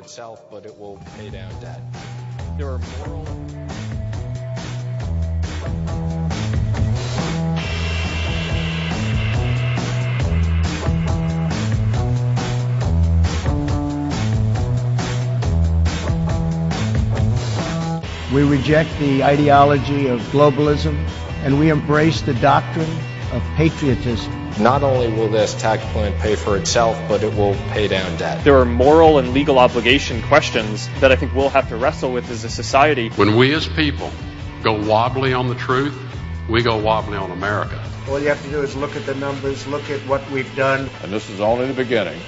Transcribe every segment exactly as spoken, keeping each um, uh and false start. for itself, but it will pay down debt. There are moral... We reject the ideology of globalism, and we embrace the doctrine of patriotism. Not only will this tax plan pay for itself, but it will pay down debt. There are moral and legal obligation questions that I think we'll have to wrestle with as a society. When we as people go wobbly on the truth, we go wobbly on America. All you have to do is look at the numbers, look at what we've done. And this is only the beginning.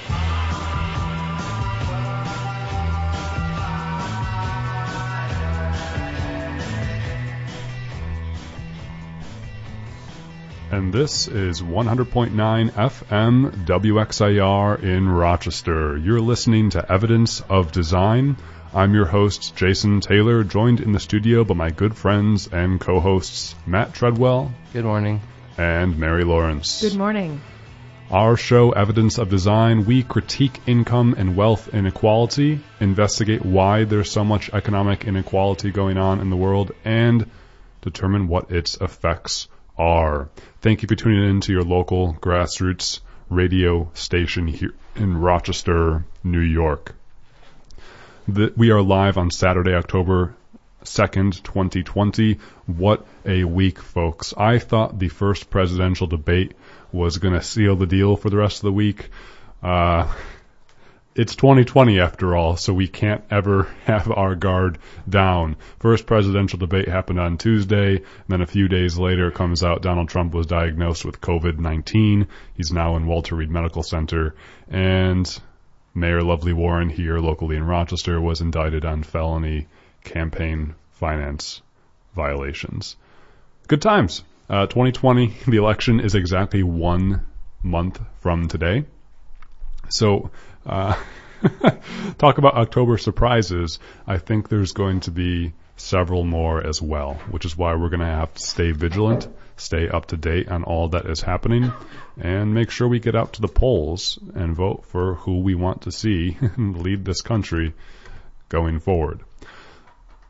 And this is one hundred point nine F M W X I R in Rochester. You're listening to Evidence of Design. I'm your host, Jason Taylor, joined in the studio by my good friends and co-hosts, Matt Treadwell. Good morning. And Mary Lawrence. Good morning. Our show, Evidence of Design, we critique income and wealth inequality, investigate why there's so much economic inequality going on in the world, and determine what its effects are. Thank you for tuning in to your local grassroots radio station here in Rochester, New York. The, we are live on Saturday, October second, twenty twenty. What a week, folks. I thought the first presidential debate was going to seal the deal for the rest of the week. Uh, it's twenty twenty after all, so we can't ever have our guard down. First presidential debate happened on Tuesday, and then a few days later it comes out Donald Trump was diagnosed with COVID nineteen. He's now in Walter Reed Medical Center, and Mayor Lovely Warren here locally in Rochester was indicted on felony campaign finance violations. Good times. Uh, twenty twenty, the election is exactly one month from today. So, uh, talk about October surprises. I think there's going to be several more as well, which is why we're going to have to stay vigilant, stay up to date on all that is happening, and make sure we get out to the polls and vote for who we want to see lead this country going forward.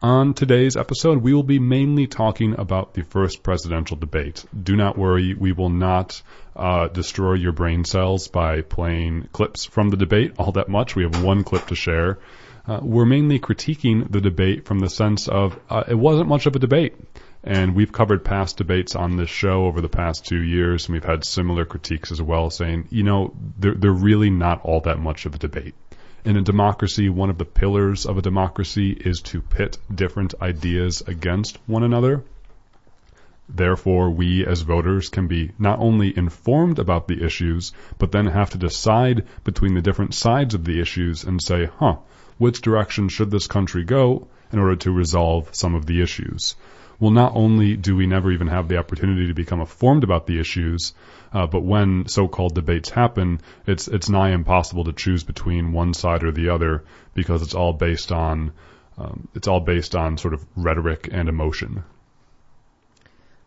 On today's episode, we will be mainly talking about the first presidential debate. Do not worry, we will not uh, destroy your brain cells by playing clips from the debate all that much. We have one clip to share. Uh, we're mainly critiquing the debate from the sense of uh, it wasn't much of a debate. And we've covered past debates on this show over the past two years, and we've had similar critiques as well, saying, you know, they're, they're really not all that much of a debate. In a democracy, one of the pillars of a democracy is to pit different ideas against one another. Therefore, we as voters can be not only informed about the issues, but then have to decide between the different sides of the issues and say, huh, which direction should this country go in order to resolve some of the issues? Well, not only do we never even have the opportunity to become informed about the issues, uh, but when so-called debates happen, it's it's nigh impossible to choose between one side or the other because it's all based on um, it's all based on sort of rhetoric and emotion.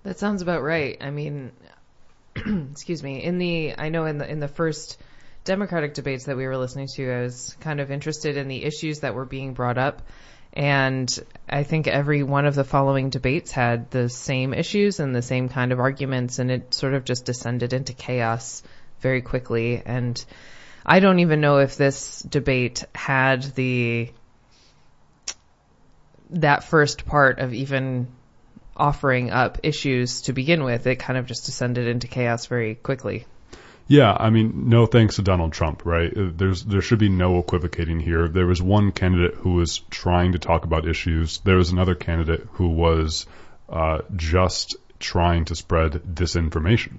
That sounds about right. I mean, excuse me. In the I know in the in the first Democratic debates that we were listening to, I was kind of interested in the issues that were being brought up. And I think every one of the following debates had the same issues and the same kind of arguments, and it sort of just descended into chaos very quickly. And I don't even know if this debate had the that first part of even offering up issues to begin with. It kind of just descended into chaos very quickly. Yeah, I mean, no thanks to Donald Trump, right? There's there should be no equivocating here. There was one candidate who was trying to talk about issues. There was another candidate who was uh, just trying to spread disinformation.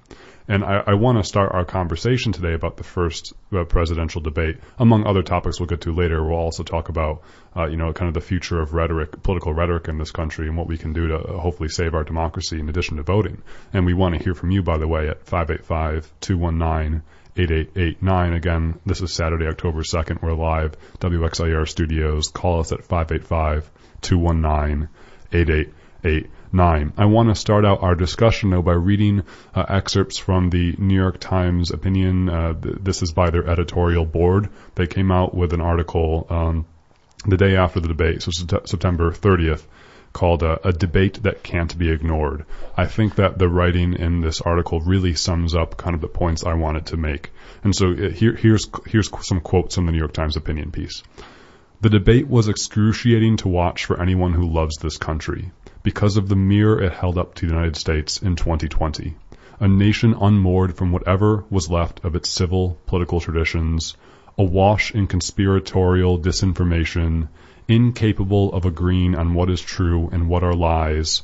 And I, I want to start our conversation today about the first uh, presidential debate. Among other topics we'll get to later, we'll also talk about, uh, you know, kind of the future of rhetoric, political rhetoric in this country and what we can do to hopefully save our democracy in addition to voting. And we want to hear from you, by the way, at five eight five, two one nine, eight eight eight nine. Again, this is Saturday, October second. We're live, W X I R Studios. Call us at five eight five, two one nine, eight eight eight nine. Nine. I want to start out our discussion, though, by reading uh, excerpts from the New York Times opinion. Uh, th- this is by their editorial board. They came out with an article um, the day after the debate, so September thirtieth, called a, a debate that can't be ignored. I think that the writing in this article really sums up kind of the points I wanted to make. And so it, here, here's here's some quotes from the New York Times opinion piece. The debate was excruciating to watch for anyone who loves this country because of the mirror it held up to the United States in twenty twenty, a nation unmoored from whatever was left of its civil, political traditions, awash in conspiratorial disinformation, incapable of agreeing on what is true and what are lies,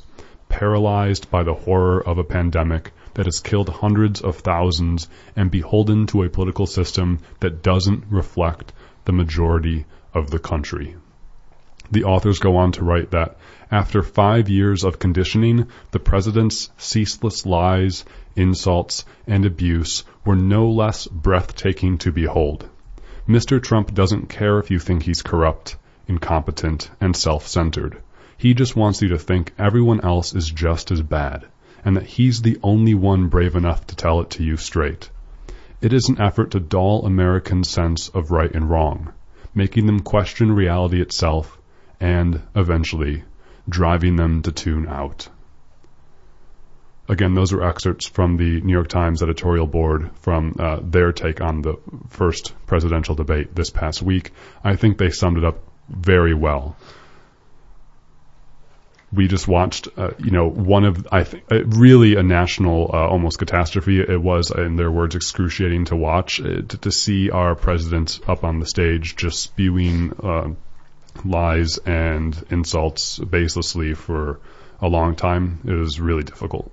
paralyzed by the horror of a pandemic that has killed hundreds of thousands and beholden to a political system that doesn't reflect the majority of the country. The authors go on to write that after five years of conditioning, the president's ceaseless lies, insults, and abuse were no less breathtaking to behold. Mister Trump doesn't care if you think he's corrupt, incompetent, and self-centered. He just wants you to think everyone else is just as bad, and that he's the only one brave enough to tell it to you straight. It is an effort to dull Americans' sense of right and wrong, making them question reality itself, and, eventually, driving them to tune out. Again, those were excerpts from the New York Times editorial board from uh, their take on the first presidential debate this past week. I think they summed it up very well. We just watched, uh, you know, one of, I think, really a national uh, almost catastrophe. It was, in their words, excruciating to watch, uh, to, to see our president up on the stage just spewing uh, lies and insults baselessly for a long time. It was really difficult.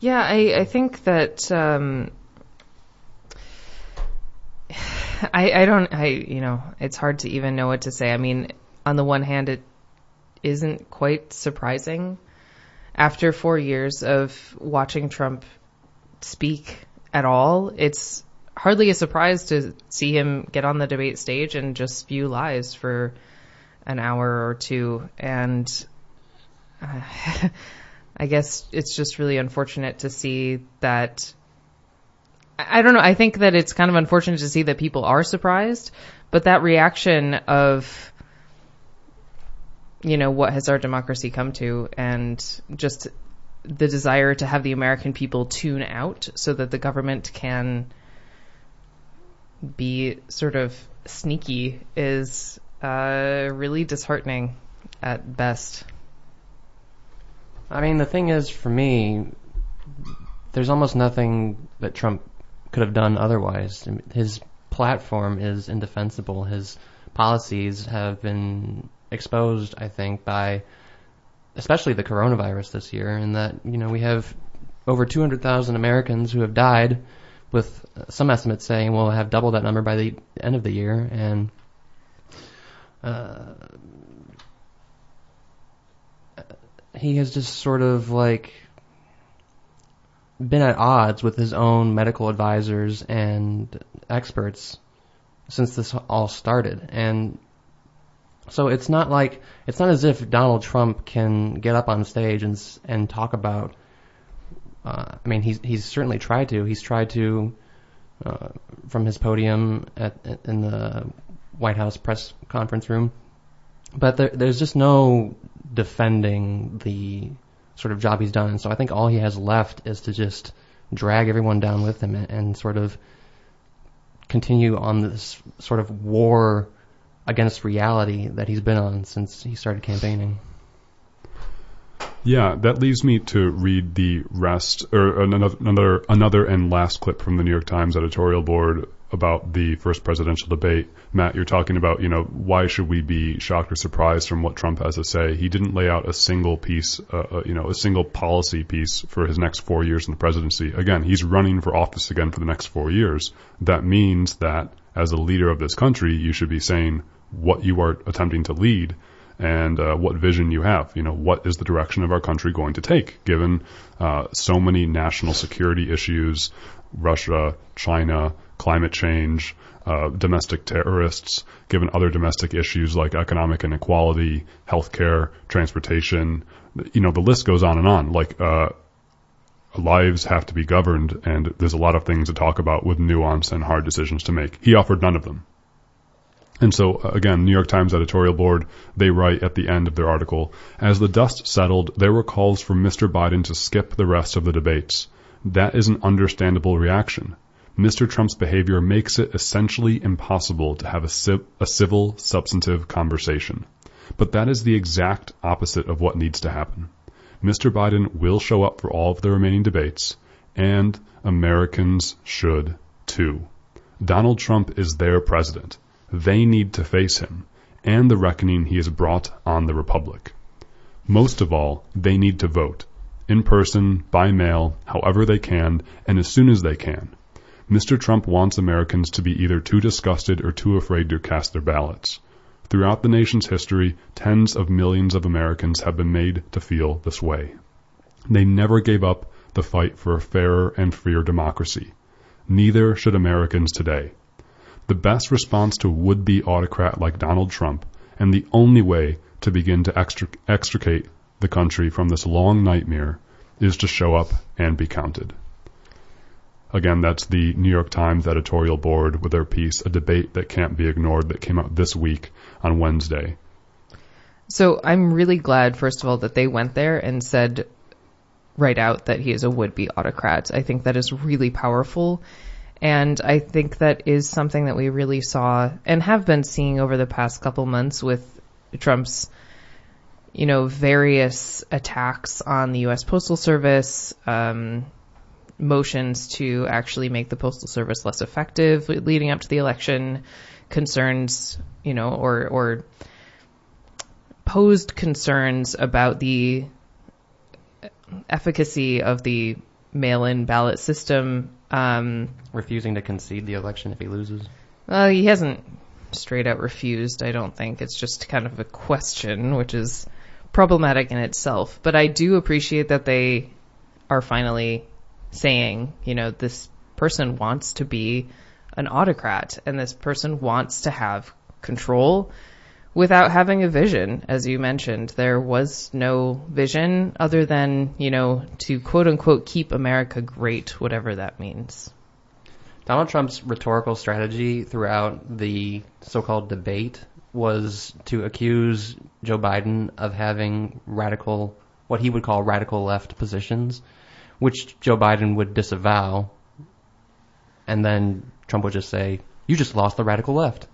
Yeah, I, I think that... Um I, I don't, I, you know, it's hard to even know what to say. I mean, on the one hand, it isn't quite surprising after four years of watching Trump speak at all. It's hardly a surprise to see him get on the debate stage and just spew lies for an hour or two. And uh, I guess it's just really unfortunate to see that. I don't know. I think that it's kind of unfortunate to see that people are surprised, but that reaction of, you know, what has our democracy come to, and just the desire to have the American people tune out so that the government can be sort of sneaky is uh, really disheartening at best. I mean, the thing is, for me, there's almost nothing that Trump could have done otherwise. His platform is indefensible. His policies have been exposed, I think, by especially the coronavirus this year, in that, you know, we have over two hundred thousand Americans who have died, with some estimates saying we'll have double that number by the end of the year. And uh, he has just sort of like been at odds with his own medical advisors and experts since this all started. And so it's not like, it's not as if Donald Trump can get up on stage and and talk about, uh, I mean, he's, he's certainly tried to. He's tried to, uh, from his podium at, at in the White House press conference room. But there, there's just no defending the sort of job he's done. And so I think all he has left is to just drag everyone down with him and, and sort of continue on this sort of war against reality that he's been on since he started campaigning. Yeah, that leaves me to read the rest, or another another and last clip from the New York Times editorial board about the first presidential debate. Matt, you're talking about, you know, why should we be shocked or surprised from what Trump has to say? He didn't lay out a single piece, uh, you know, a single policy piece for his next four years in the presidency. Again, he's running for office again for the next four years. That means that as a leader of this country, you should be saying what you are attempting to lead and uh, what vision you have. You know, what is the direction of our country going to take, given uh, so many national security issues, Russia, China, climate change, uh, domestic terrorists, given other domestic issues like economic inequality, healthcare, transportation, you know, the list goes on and on. Like, uh, lives have to be governed, and there's a lot of things to talk about with nuance and hard decisions to make. He offered none of them. And so, again, New York Times editorial board, they write at the end of their article, as the dust settled, there were calls from Mister Biden to skip the rest of the debates. That is an understandable reaction. Mister Trump's behavior makes it essentially impossible to have a, civ- a civil, substantive conversation. But that is the exact opposite of what needs to happen. Mister Biden will show up for all of the remaining debates, and Americans should too. Donald Trump is their president. They need to face him, and the reckoning he has brought on the republic. Most of all, they need to vote, in person, by mail, however they can, and as soon as they can. Mister Trump wants Americans to be either too disgusted or too afraid to cast their ballots. Throughout the nation's history, tens of millions of Americans have been made to feel this way. They never gave up the fight for a fairer and freer democracy. Neither should Americans today. The best response to a would-be autocrat like Donald Trump, and the only way to begin to extric- extricate the country from this long nightmare, is to show up and be counted. Again, that's the New York Times editorial board with their piece, A Debate That Can't Be Ignored, that came out this week on Wednesday. So I'm really glad, first of all, that they went there and said right out that he is a would-be autocrat. I think that is really powerful. And I think that is something that we really saw and have been seeing over the past couple months with Trump's, you know, various attacks on the U S Postal Service, um, motions to actually make the Postal Service less effective leading up to the election, concerns, you know, or, or posed concerns about the efficacy of the mail-in ballot system. Um, refusing to concede the election if he loses? Well, he hasn't straight out refused, I don't think. It's just kind of a question, which is problematic in itself. But I do appreciate that they are finally saying, you know, this person wants to be an autocrat, and this person wants to have control without having a vision. As you mentioned, there was no vision other than, you know, to quote unquote keep America great, whatever that means. Donald Trump's rhetorical strategy throughout the so-called debate was to accuse Joe Biden of having radical, what he would call radical left positions, which Joe Biden would disavow, and then Trump would just say, you just lost the radical left.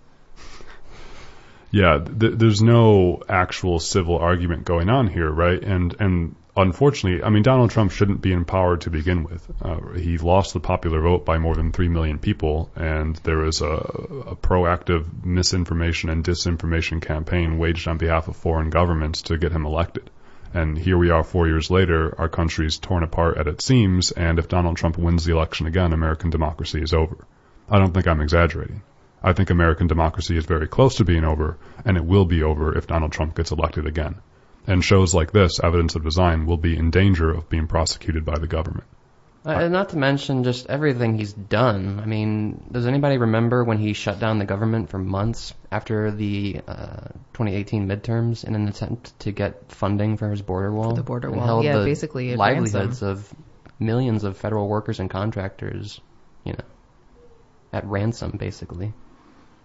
Yeah, th- there's no actual civil argument going on here, right? And and unfortunately, I mean, Donald Trump shouldn't be in power to begin with. Uh, he lost the popular vote by more than three million people, and there was a, a proactive misinformation and disinformation campaign waged on behalf of foreign governments to get him elected. And here we are four years later, our country's torn apart at its seams, and if Donald Trump wins the election again, American democracy is over. I don't think I'm exaggerating. I think American democracy is very close to being over, and it will be over if Donald Trump gets elected again. And shows like this, Evidence of Design, will be in danger of being prosecuted by the government. Uh, not to mention just everything he's done. I mean, does anybody remember when he shut down the government for months after the uh, twenty eighteen midterms in an attempt to get funding for his border wall? For the border wall, held yeah, the basically the livelihoods of millions of federal workers and contractors, you know, at ransom, basically.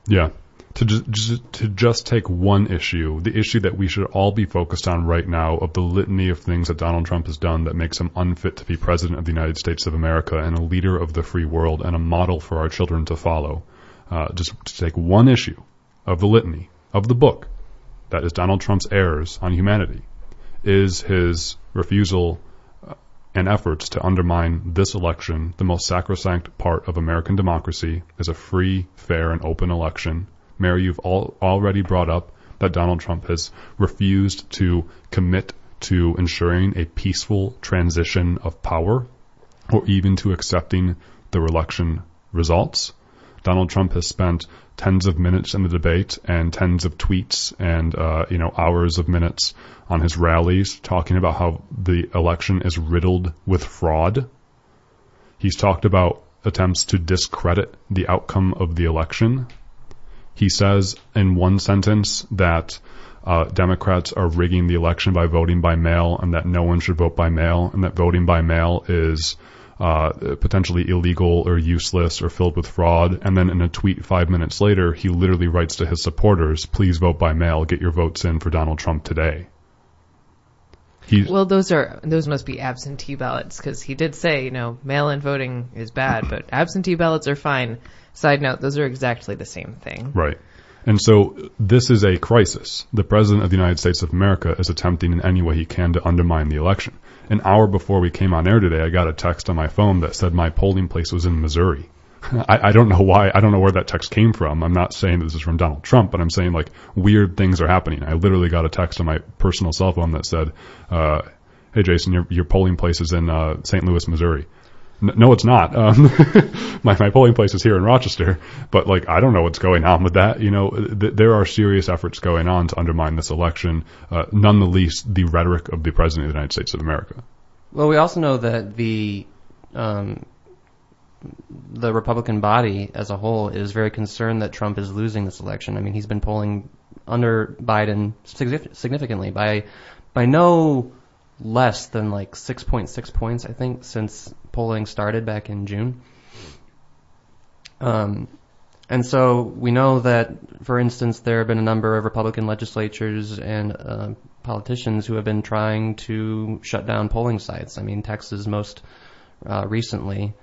Yeah. To just, to just take one issue, the issue that we should all be focused on right now of the litany of things that Donald Trump has done that makes him unfit to be president of the United States of America and a leader of the free world and a model for our children to follow. Uh, just to take one issue of the litany, of the book, that is Donald Trump's errors on humanity, is his refusal and efforts to undermine this election, the most sacrosanct part of American democracy, is a free, fair, and open election. Mary, you've all already brought up that Donald Trump has refused to commit to ensuring a peaceful transition of power or even to accepting the election results. Donald Trump has spent tens of minutes in the debate and tens of tweets and uh, you know hours of minutes on his rallies talking about how the election is riddled with fraud. He's talked about attempts to discredit the outcome of the election. He says in one sentence that uh, Democrats are rigging the election by voting by mail, and that no one should vote by mail, and that voting by mail is uh, potentially illegal or useless or filled with fraud. And then in a tweet five minutes later, he literally writes to his supporters, please vote by mail, get your votes in for Donald Trump today. He's, well, those are those must be absentee ballots, because he did say, you know, mail-in voting is bad, but absentee ballots are fine. Side note, those are exactly the same thing. Right. And so this is a crisis. The president of the United States of America is attempting in any way he can to undermine the election. An hour before we came on air today, I got a text on my phone that said my polling place was in Missouri. I, I don't know why. I don't know where that text came from. I'm not saying this is from Donald Trump, but I'm saying, like, weird things are happening. I literally got a text on my personal cell phone that said, uh, hey, Jason, your, your polling place is in uh, Saint Louis, Missouri. N- no, it's not. Um, my, my polling place is here in Rochester. But, like, I don't know what's going on with that. You know, th- there are serious efforts going on to undermine this election, uh, none the least the rhetoric of the president of the United States of America. Well, we also know that the um the Republican body as a whole is very concerned that Trump is losing this election. I mean, he's been polling under Biden significantly by by no less than like six point six points, I think, since polling started back in June. Um, and so we know that, for instance, there have been a number of Republican legislatures and uh, politicians who have been trying to shut down polling sites. I mean, Texas most uh, recently.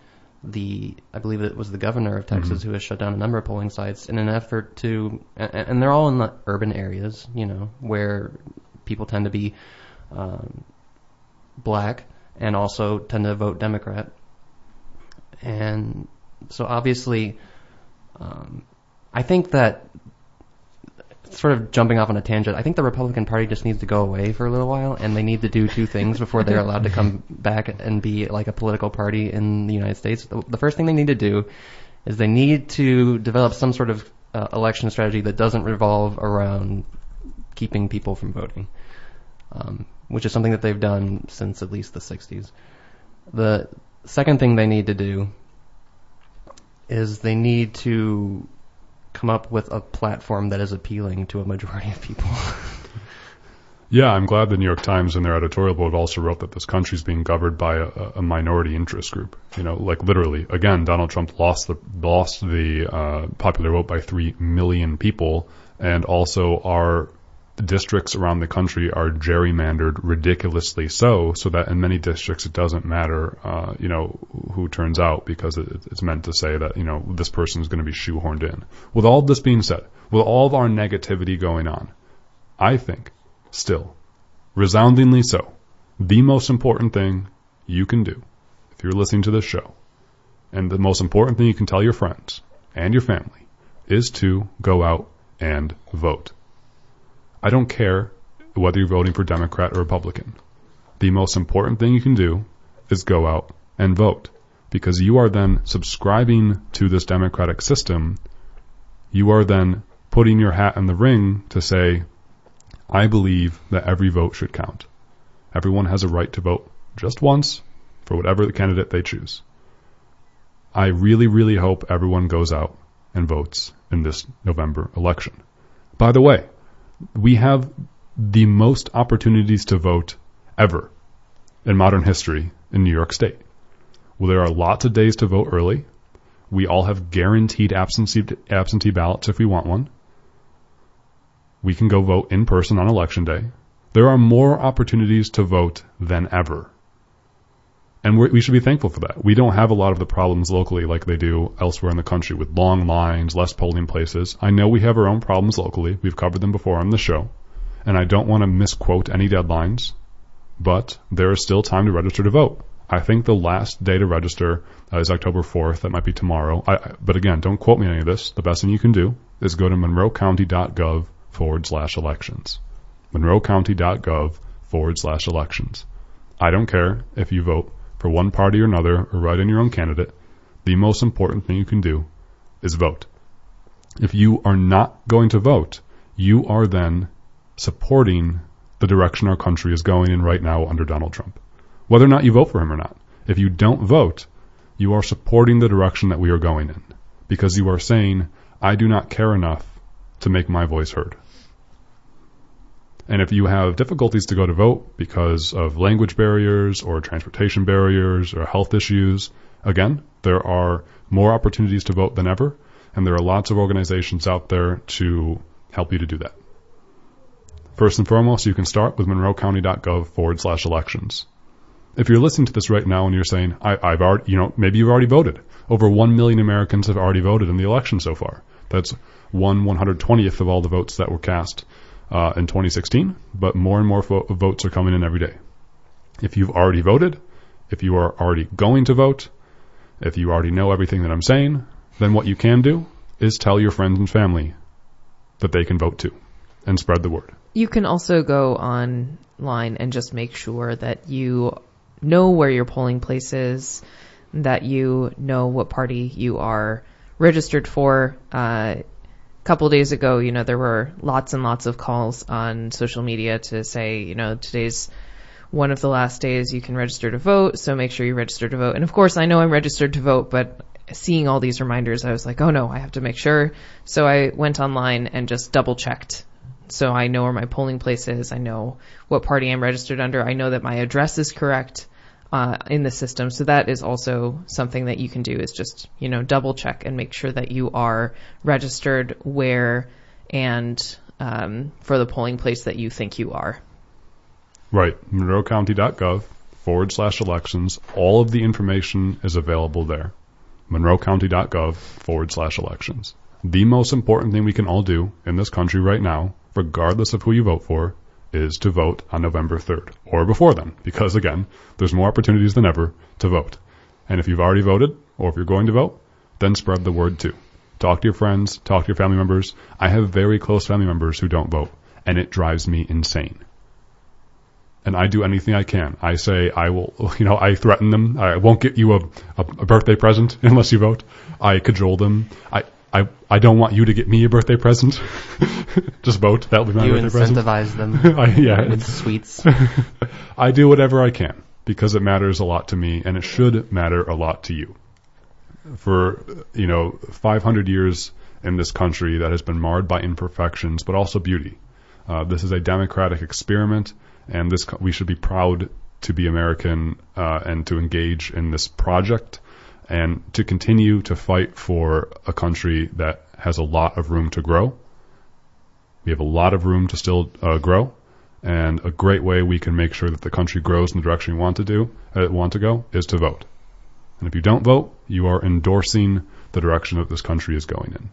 The I believe it was the governor of Texas mm-hmm. who has shut down a number of polling sites in an effort to, and, and they're all in the urban areas, you know, where people tend to be um, black and also tend to vote Democrat. And so obviously, um, I think that, sort of jumping off on a tangent, I think the Republican Party just needs to go away for a little while, and they need to do two things before they're allowed to come back and be like a political party in the United States. The first thing they need to do is they need to develop some sort of uh, election strategy that doesn't revolve around keeping people from voting, um, which is something that they've done since at least the sixties. The second thing they need to do is they need to come up with a platform that is appealing to a majority of people. Yeah, I'm glad the New York Times in their editorial board also wrote that this country is being governed by a, a minority interest group. You know, like literally, again, Donald Trump lost the lost the uh, popular vote by three million people, and also our districts around the country are gerrymandered ridiculously so, so that in many districts it doesn't matter, uh, you know, who turns out, because it, it's meant to say that, you know, this person is going to be shoehorned in. With all this being said, with all of our negativity going on, I think, still, resoundingly so, the most important thing you can do if you're listening to this show, and the most important thing you can tell your friends and your family, is to go out and vote. I don't care whether you're voting for Democrat or Republican. The most important thing you can do is go out and vote, because you are then subscribing to this democratic system. You are then putting your hat in the ring to say, I believe that every vote should count. Everyone has a right to vote just once for whatever candidate they choose. I really, really hope everyone goes out and votes in this November election. By the way, we have the most opportunities to vote ever in modern history in New York State. Well, there are lots of days to vote early. We all have guaranteed absentee, absentee ballots if we want one. We can go vote in person on Election Day. There are more opportunities to vote than ever. And we're, we should be thankful for that. We don't have a lot of the problems locally like they do elsewhere in the country, with long lines, less polling places. I know we have our own problems locally. We've covered them before on the show. And I don't want to misquote any deadlines, but there is still time to register to vote. I think the last day to register uh, is October fourth. That might be tomorrow. I, I, but again, don't quote me on any of this. The best thing you can do is go to monroe county dot gov forward slash elections. monroe county dot gov forward slash elections. I don't care if you vote for one party or another, or write in your own candidate. The most important thing you can do is vote. If you are not going to vote, you are then supporting the direction our country is going in right now under Donald Trump, whether or not you vote for him or not. If you don't vote, you are supporting the direction that we are going in, because you are saying, I do not care enough to make my voice heard. And if you have difficulties to go to vote because of language barriers or transportation barriers or health issues, again, there are more opportunities to vote than ever, and there are lots of organizations out there to help you to do that. First and foremost, you can start with monroe county dot gov forward slash elections. If you're listening to this right now and you're saying, I, I've already, you know, maybe you've already voted. Over one million Americans have already voted in the election so far. That's one one hundred twentieth of all the votes that were cast uh, in twenty sixteen, but more and more fo- votes are coming in every day. If you've already voted, if you are already going to vote, if you already know everything that I'm saying, then what you can do is tell your friends and family that they can vote too and spread the word. You can also go online and just make sure that you know where your polling place is, that you know what party you are registered for. Uh, a couple days ago, you know, there were lots and lots of calls on social media to say, you know, today's one of the last days you can register to vote, so make sure you register to vote. And of course, I know I'm registered to vote, but seeing all these reminders, I was like, oh no, I have to make sure. So I went online and just double checked. So I know where my polling place is. I know what party I'm registered under. I know that my address is correct uh, in the system. So that is also something that you can do, is just, you know, double check and make sure that you are registered where and um, for the polling place that you think you are. Right. monroe county dot gov forward slash elections. All of the information is available there. monroe county dot gov forward slash elections. The most important thing we can all do in this country right now, regardless of who you vote for, is to vote on November third or before then, because again, there's more opportunities than ever to vote. And if you've already voted or if you're going to vote, then spread the word too. Talk to your friends, talk to your family members. I have very close family members who don't vote, and it drives me insane. And I do anything I can. I say I will, you know, I threaten them. I won't get you a, a, a birthday present unless you vote. I cajole them. I, I, I don't want you to get me a birthday present. Just vote. That'll be my you birthday present. You incentivize them. I, yeah, with sweets. I do whatever I can because it matters a lot to me, and it should matter a lot to you. For, you know, five hundred years in this country that has been marred by imperfections, but also beauty. Uh, this is a democratic experiment. And this, we should be proud to be American uh, and to engage in this project and to continue to fight for a country that has a lot of room to grow. We have a lot of room to still uh, grow, and a great way we can make sure that the country grows in the direction we want to do, uh, want to go, is to vote. And if you don't vote, you are endorsing the direction that this country is going in,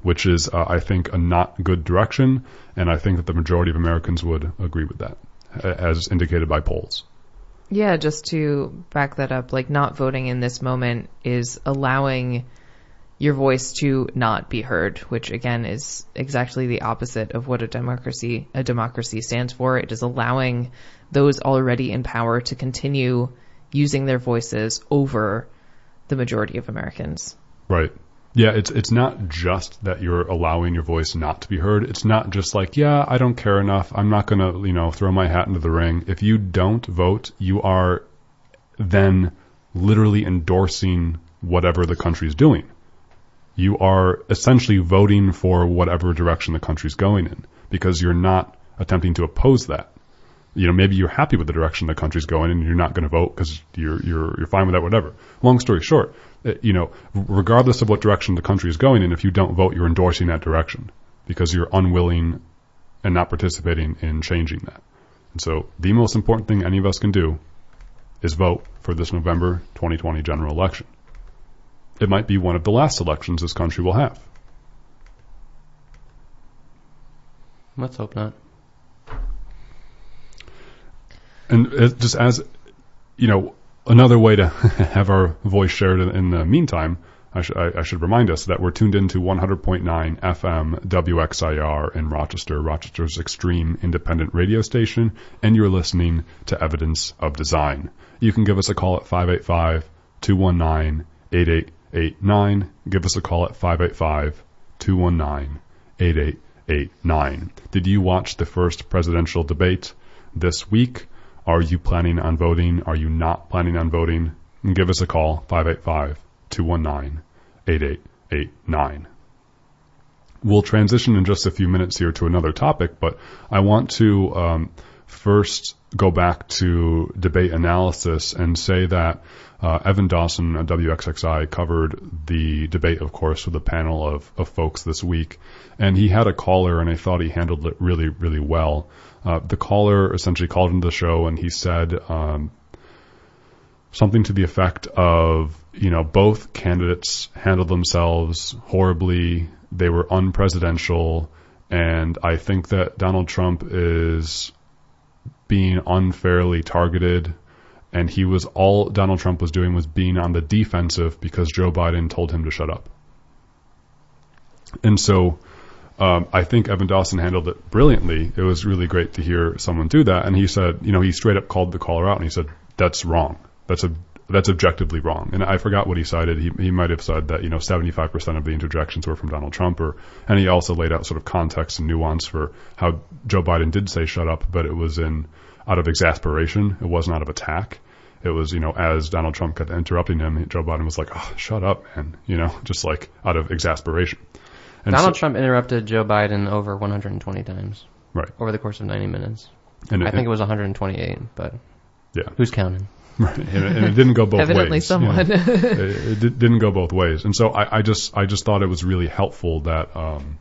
which is, uh, I think, a not good direction, and I think that the majority of Americans would agree with that, as indicated by polls. Yeah, just to back that up, like, not voting in this moment is allowing your voice to not be heard, which again is exactly the opposite of what a democracy a democracy stands for. It is allowing those already in power to continue using their voices over the majority of Americans. Right. Yeah, it's it's not just that you're allowing your voice not to be heard. It's not just like, yeah, I don't care enough. I'm not going to, you know, throw my hat into the ring. If you don't vote, you are then literally endorsing whatever the country's doing. You are essentially voting for whatever direction the country's going in because you're not attempting to oppose that. You know, maybe you're happy with the direction the country's going and you're not going to vote because you're, you're, you're fine with that, whatever. Long story short, you know, regardless of what direction the country is going in, if you don't vote, you're endorsing that direction because you're unwilling and not participating in changing that. And so the most important thing any of us can do is vote for this November twenty twenty general election. It might be one of the last elections this country will have. Let's hope not. And just as, you know, another way to have our voice shared in the meantime, I, sh- I should remind us that we're tuned into one hundred point nine F M W X I R in Rochester, Rochester's extreme independent radio station, and you're listening to Evidence of Design. You can give us a call at five eight five, two one nine, eight eight eight nine. Give us a call at five eight five, two one nine, eight eight eight nine. Did you watch the first presidential debate this week? Are you planning on voting? Are you not planning on voting? And give us a call, five eight five, two one nine, eight eight eight nine. We'll transition in just a few minutes here to another topic, but I want to um, first go back to debate analysis and say that uh, Evan Dawson at W X X I covered the debate, of course, with a panel of, of folks this week, and he had a caller, and I thought he handled it really, really well. Uh, the caller essentially called into the show, and he said um, something to the effect of, you know, both candidates handled themselves horribly. They were unpresidential, and I think that Donald Trump is being unfairly targeted, and he was all Donald Trump was doing was being on the defensive because Joe Biden told him to shut up. And so um, I think Evan Dawson handled it brilliantly. It was really great to hear someone do that. And he said, you know, he straight up called the caller out, and he said, that's wrong. That's a That's objectively wrong. And I forgot what he cited. He he might have said that, you know, seventy-five percent of the interjections were from Donald Trump, or, and he also laid out sort of context and nuance for how Joe Biden did say shut up, but it was in out of exasperation. It wasn't out of attack. It was, you know, as Donald Trump kept interrupting him, Joe Biden was like, oh, shut up, man, you know, just like out of exasperation. And Donald so, Trump interrupted Joe Biden over one hundred twenty times. Right. Over the course of ninety minutes. And it, I think it was one hundred twenty-eight, but yeah, who's counting? Right. And, and it didn't go both Evidently ways. Evidently, someone. You know, it, it didn't go both ways. And so I, I just I just thought it was really helpful that, um,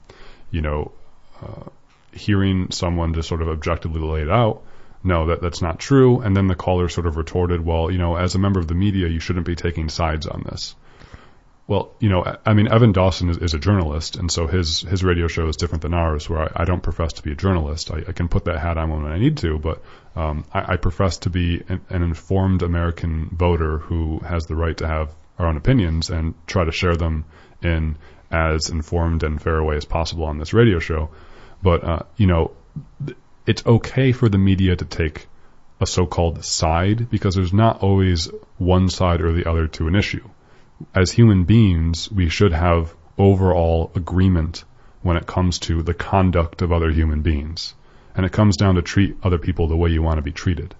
you know, uh, hearing someone just sort of objectively lay it out, no, that, that's not true. And then the caller sort of retorted, well, you know, as a member of the media, you shouldn't be taking sides on this. Well, you know, I mean, Evan Dawson is, is a journalist, and so his, his radio show is different than ours, where I, I don't profess to be a journalist. I, I can put that hat on when I need to, but um, I, I profess to be an, an informed American voter who has the right to have our own opinions and try to share them in as informed and fair a way as possible on this radio show. But, uh, you know, it's okay for the media to take a so-called side, because there's not always one side or the other to an issue. As human beings, we should have overall agreement when it comes to the conduct of other human beings. And it comes down to treat other people the way you want to be treated.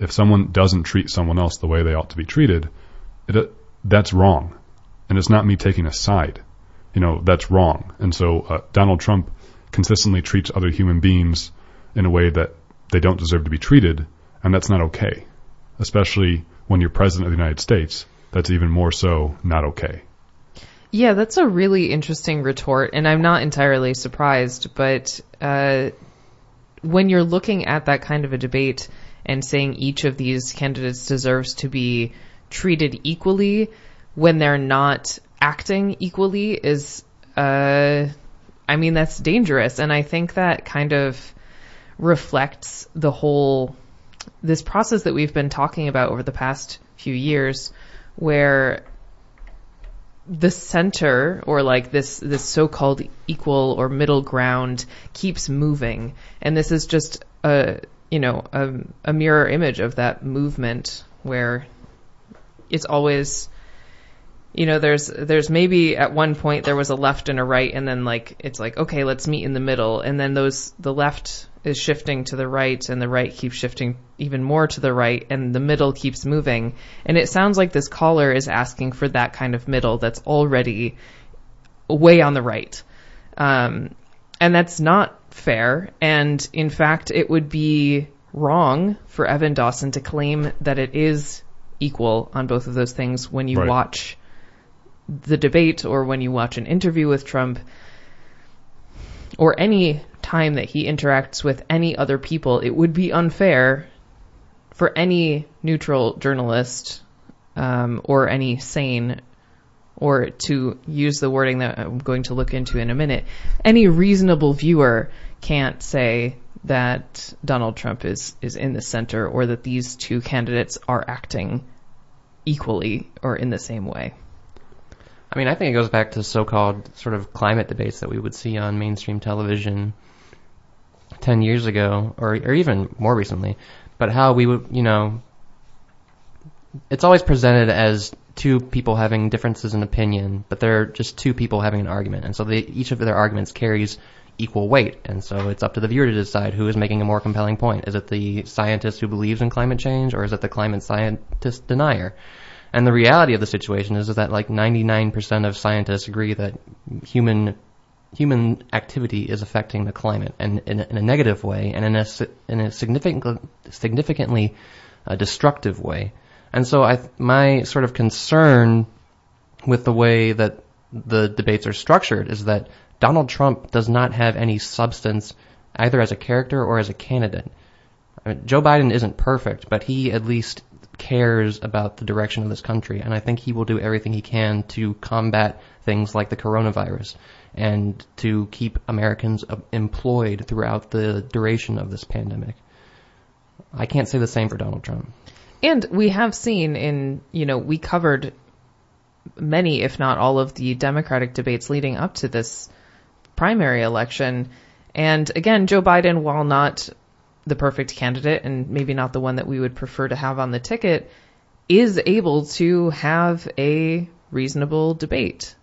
If someone doesn't treat someone else the way they ought to be treated, it, uh, that's wrong. And it's not me taking a side. You know, that's wrong. And so uh, Donald Trump consistently treats other human beings in a way that they don't deserve to be treated, and that's not okay, especially when you're president of the United States. That's even more so not okay. Yeah, that's a really interesting retort, and I'm not entirely surprised, but uh, when you're looking at that kind of a debate and saying each of these candidates deserves to be treated equally when they're not acting equally is, uh, I mean, that's dangerous. And I think that kind of reflects the whole, this process that we've been talking about over the past few years, where the center, or like this this so-called equal or middle ground, keeps moving, and this is just a you know a, a mirror image of that movement, where it's always you know there's there's maybe at one point there was a left and a right, and then like it's like, okay, let's meet in the middle, and then those the left is shifting to the right, and the right keeps shifting even more to the right, and the middle keeps moving. And it sounds like this caller is asking for that kind of middle that's already way on the right. Um, and that's not fair. And in fact, it would be wrong for Evan Dawson to claim that it is equal on both of those things when you right. watch the debate, or when you watch an interview with Trump, or any time that he interacts with any other people. It would be unfair for any neutral journalist um, or any sane, or to use the wording that I'm going to look into in a minute, any reasonable viewer can't say that Donald Trump is, is in the center, or that these two candidates are acting equally or in the same way. I mean, I think it goes back to so-called sort of climate debates that we would see on mainstream television ten years ago, or, or even more recently, but how we would, you know, it's always presented as two people having differences in opinion, but they're just two people having an argument, and so they, each of their arguments carries equal weight, and so it's up to the viewer to decide who is making a more compelling point. Is it the scientist who believes in climate change, or is it the climate scientist denier? And the reality of the situation is, is that like ninety-nine percent of scientists agree that human human activity is affecting the climate, and in a, in a negative way, and in a in a significant, significantly uh, destructive way. And so, I my sort of concern with the way that the debates are structured is that Donald Trump does not have any substance, either as a character or as a candidate. I mean, Joe Biden isn't perfect, but he at least cares about the direction of this country, and I think he will do everything he can to combat things like the coronavirus and to keep Americans employed throughout the duration of this pandemic. I can't say the same for Donald Trump. And we have seen in, you know, we covered many, if not all, of the Democratic debates leading up to this primary election. And again, Joe Biden, while not the perfect candidate and maybe not the one that we would prefer to have on the ticket, is able to have a reasonable debate.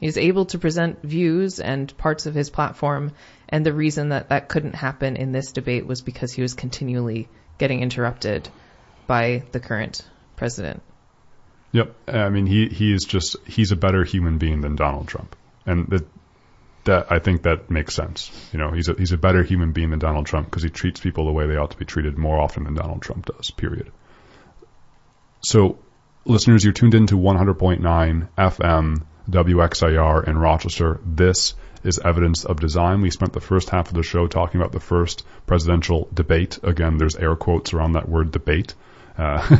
He's able to present views and parts of his platform, and the reason that that couldn't happen in this debate was because he was continually getting interrupted by the current president. Yep. I mean, he, he is just, he's a better human being than Donald Trump. And that, that I think that makes sense. You know, he's a, he's a better human being than Donald Trump because he treats people the way they ought to be treated more often than Donald Trump does, period. So, listeners, you're tuned into one hundred point nine F M W X I R in Rochester. This is Evidence of Design. We spent the first half of the show talking about the first presidential debate. Again, there's air quotes around that word debate. Uh,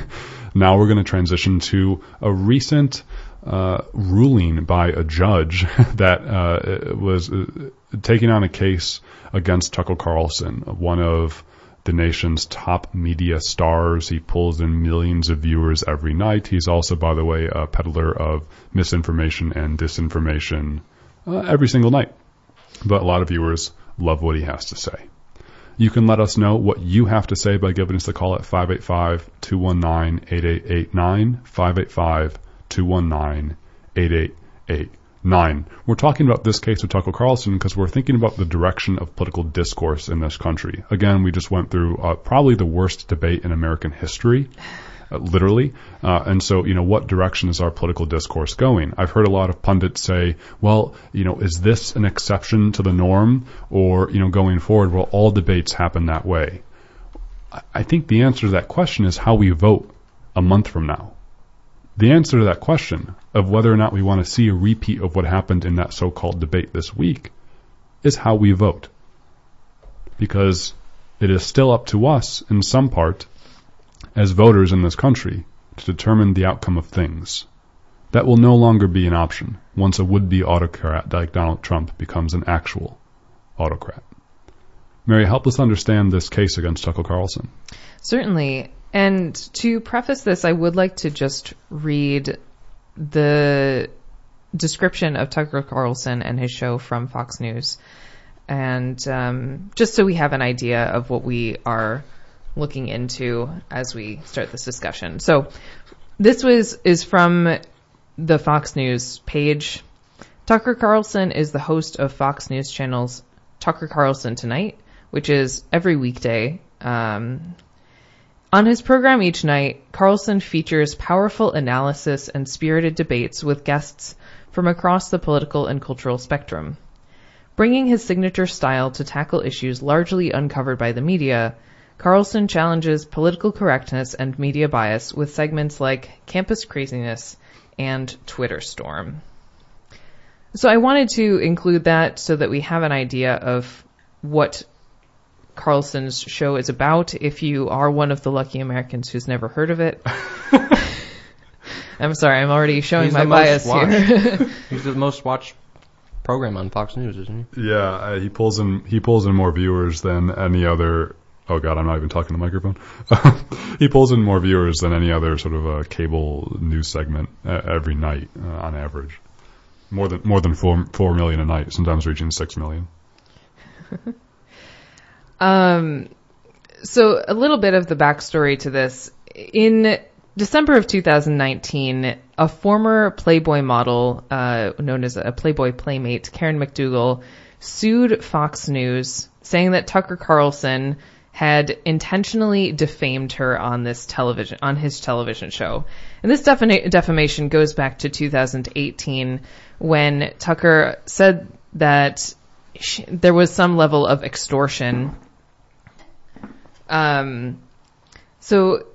now we're going to transition to a recent uh, ruling by a judge that uh, was uh, taking on a case against Tucker Carlson, one of the nation's top media stars. He pulls in millions of viewers every night. He's also, by the way, a peddler of misinformation and disinformation uh, every single night. But a lot of viewers love what he has to say. You can let us know what you have to say by giving us a call at five eight five, two one nine, eight eight eight nine, five eight five, two one nine, eight eight eight nine. We're talking about this case with Tucker Carlson because we're thinking about the direction of political discourse in this country. Again, we just went through uh, probably the worst debate in American history, uh, literally. Uh, and so, you know, what direction is our political discourse going? I've heard a lot of pundits say, well, you know, is this an exception to the norm? Or, you know, going forward, will all debates happen that way? I think the answer to that question is how we vote a month from now. The answer to that question of whether or not we want to see a repeat of what happened in that so-called debate this week is how we vote. Because it is still up to us, in some part, as voters in this country, to determine the outcome of things. That will no longer be an option once a would-be autocrat like Donald Trump becomes an actual autocrat. Mary, help us understand this case against Tucker Carlson. Certainly. And to preface this, I would like to just read the description of Tucker Carlson and his show from Fox News, and um, just so we have an idea of what we are looking into as we start this discussion. So this was is from the Fox News page. Tucker Carlson is the host of Fox News Channel's Tucker Carlson Tonight, which is every weekday. Um, On his program each night, Carlson features powerful analysis and spirited debates with guests from across the political and cultural spectrum. Bringing his signature style to tackle issues largely uncovered by the media, Carlson challenges political correctness and media bias with segments like Campus Craziness and Twitter Storm. So I wanted to include that so that we have an idea of what Carlson's show is about, if you are one of the lucky Americans who's never heard of it. I'm sorry, I'm already showing He's my bias here. He's the most watched program on Fox News, isn't he? Yeah, uh, he pulls in he pulls in more viewers than any other. Oh God, I'm not even talking to the microphone. He pulls in more viewers than any other sort of a cable news segment uh, every night uh, on average. More than more than four four million a night, sometimes reaching six million. Um, so a little bit of the backstory to this. In December of two thousand nineteen, a former Playboy model, uh, known as a Playboy Playmate, Karen McDougal, sued Fox News, saying that Tucker Carlson had intentionally defamed her on this television, on his television show. And this defam- defamation goes back to two thousand eighteen when Tucker said that she, there was some level of extortion. Um, so,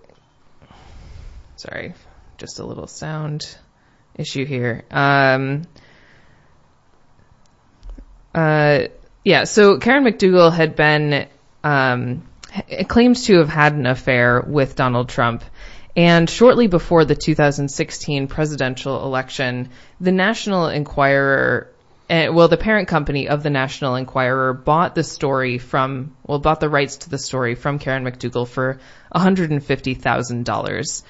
sorry, just a little sound issue here. Um, uh, yeah, so Karen McDougal had been, um, claims to have had an affair with Donald Trump. And shortly before the two thousand sixteen presidential election, the National Enquirer, uh, well, the parent company of the National Enquirer bought the story from, well, bought the rights to the story from Karen McDougal for one hundred fifty thousand dollars.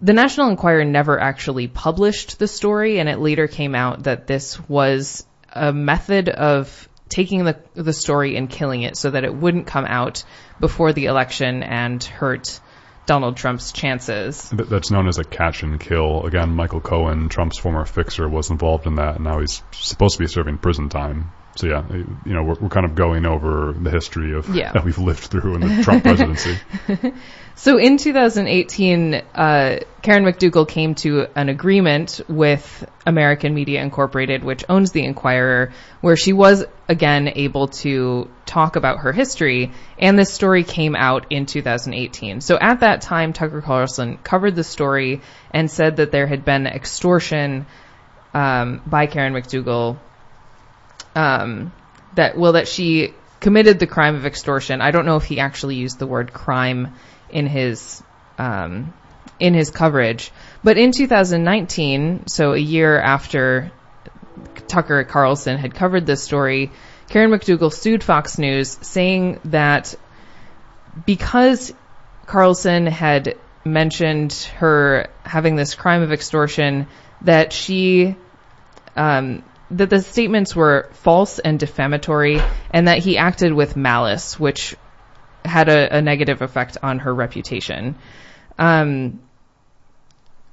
The National Enquirer never actually published the story, and it later came out that this was a method of taking the the story and killing it so that it wouldn't come out before the election and hurt Donald Trump's chances. That's known as a catch and kill. Again, Michael Cohen, Trump's former fixer, was involved in that, and now he's supposed to be serving prison time. So yeah, you know, we're, we're kind of going over the history of yeah. that we've lived through in the Trump presidency. So in two thousand eighteen, uh, Karen McDougal came to an agreement with American Media Incorporated, which owns the Enquirer, where she was again able to talk about her history. And this story came out in two thousand eighteen. So at that time, Tucker Carlson covered the story and said that there had been extortion um, by Karen McDougal. Um, that, well, that she committed the crime of extortion. I don't know if he actually used the word crime in his, um, in his coverage. But in two thousand nineteen, so a year after Tucker Carlson had covered this story, Karen McDougal sued Fox News, saying that because Carlson had mentioned her having this crime of extortion, that she, um, that the statements were false and defamatory, and that he acted with malice, which had a, a negative effect on her reputation. Um,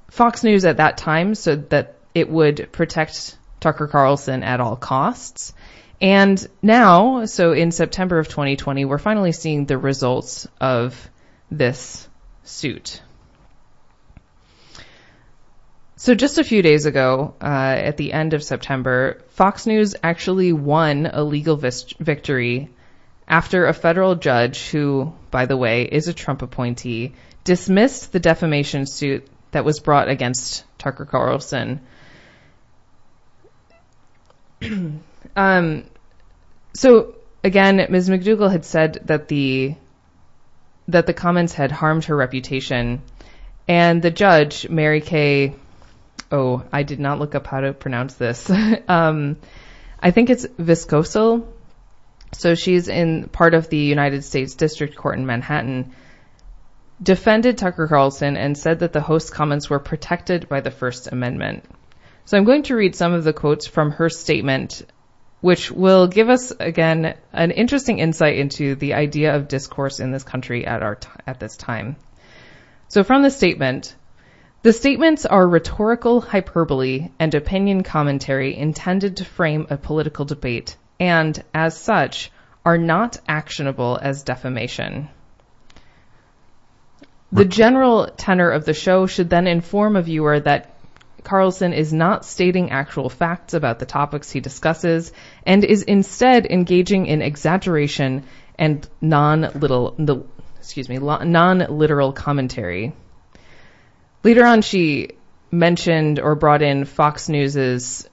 Fox News at that time said that it would protect Tucker Carlson at all costs. And now, so in September of twenty twenty, we're finally seeing the results of this suit. So just a few days ago, uh, at the end of September, Fox News actually won a legal vis- victory after a federal judge, who, by the way, is a Trump appointee, dismissed the defamation suit that was brought against Tucker Carlson. um, so again, Miz McDougal had said that the, that the comments had harmed her reputation, and the judge, Mary Kay Oh, I did not look up how to pronounce this. um, I think it's Viscosal. So she's in part of the United States District Court in Manhattan, defended Tucker Carlson and said that the host's comments were protected by the First Amendment. So I'm going to read some of the quotes from her statement, which will give us, again, an interesting insight into the idea of discourse in this country at our t- at this time. So from the statement, the statements are rhetorical hyperbole and opinion commentary intended to frame a political debate and, as such, are not actionable as defamation. The general tenor of the show should then inform a viewer that Carlson is not stating actual facts about the topics he discusses and is instead engaging in exaggeration and non-little, excuse me, non-literal commentary. Later on, she mentioned or brought in Fox News's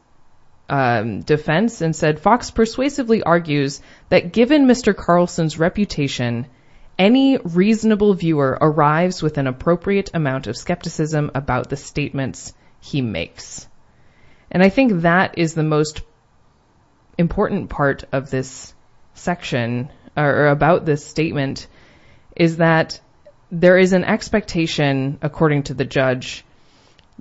um, defense and said, Fox persuasively argues that given Mister Carlson's reputation, any reasonable viewer arrives with an appropriate amount of skepticism about the statements he makes. And I think that is the most important part of this section, or about this statement, is that there is an expectation, according to the judge,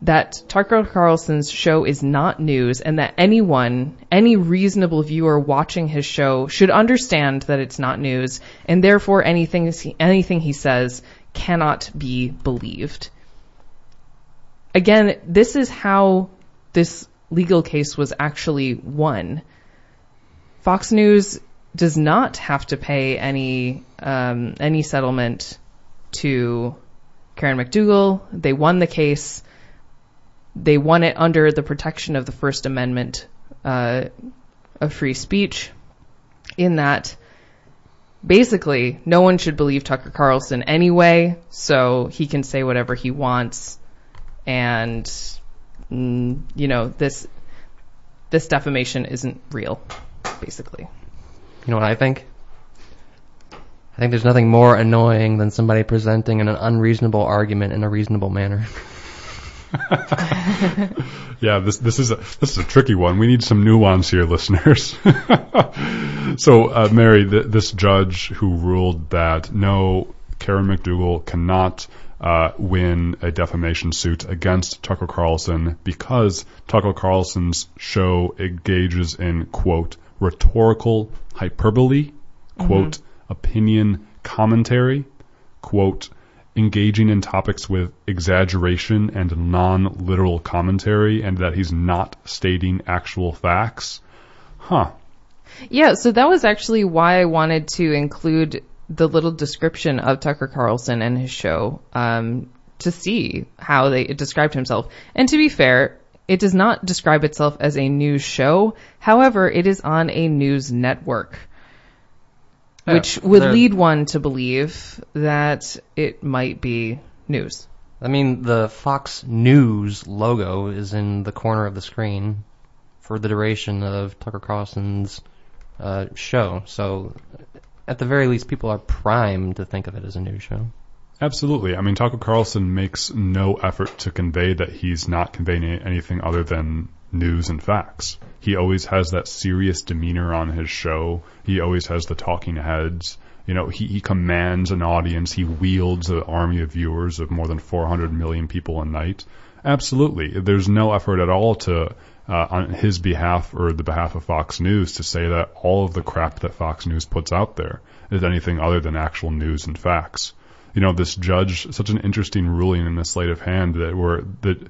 that Tucker Carlson's show is not news and that anyone, any reasonable viewer watching his show should understand that it's not news, and therefore anything anything he says cannot be believed. Again, this is how this legal case was actually won. Fox News does not have to pay any um, any settlement to Karen McDougal. They won the case. They won it under the protection of the First Amendment uh, of free speech, in that basically no one should believe Tucker Carlson anyway, so he can say whatever he wants. And, you know, this this defamation isn't real, basically. You know what I think? I think there's nothing more annoying than somebody presenting an unreasonable argument in a reasonable manner. yeah, this this is a this is a tricky one. We need some nuance here, listeners. so, uh, Mary, th- this judge who ruled that no, Karen McDougal cannot uh, win a defamation suit against Tucker Carlson because Tucker Carlson's show engages in, quote, rhetorical hyperbole, quote, mm-hmm. opinion commentary, quote, engaging in topics with exaggeration and non-literal commentary, and that he's not stating actual facts. Huh. Yeah, so that was actually why I wanted to include the little description of Tucker Carlson and his show, um, to see how they, it described himself. And to be fair, it does not describe itself as a news show. However, it is on a news network, yeah, which would lead one to believe that it might be news. I mean, the Fox News logo is in the corner of the screen for the duration of Tucker Carlson's uh, show. So at the very least, people are primed to think of it as a news show. Absolutely. I mean, Tucker Carlson makes no effort to convey that he's not conveying anything other than news and facts. He always has that serious demeanor on his show. He always has the talking heads. You know, he, he commands an audience. He wields an army of viewers of more than four hundred million people a night. Absolutely. There's no effort at all to, uh, on his behalf or the behalf of Fox News, to say that all of the crap that Fox News puts out there is anything other than actual news and facts. You know, this judge, such an interesting ruling in the sleight of hand that we're, that,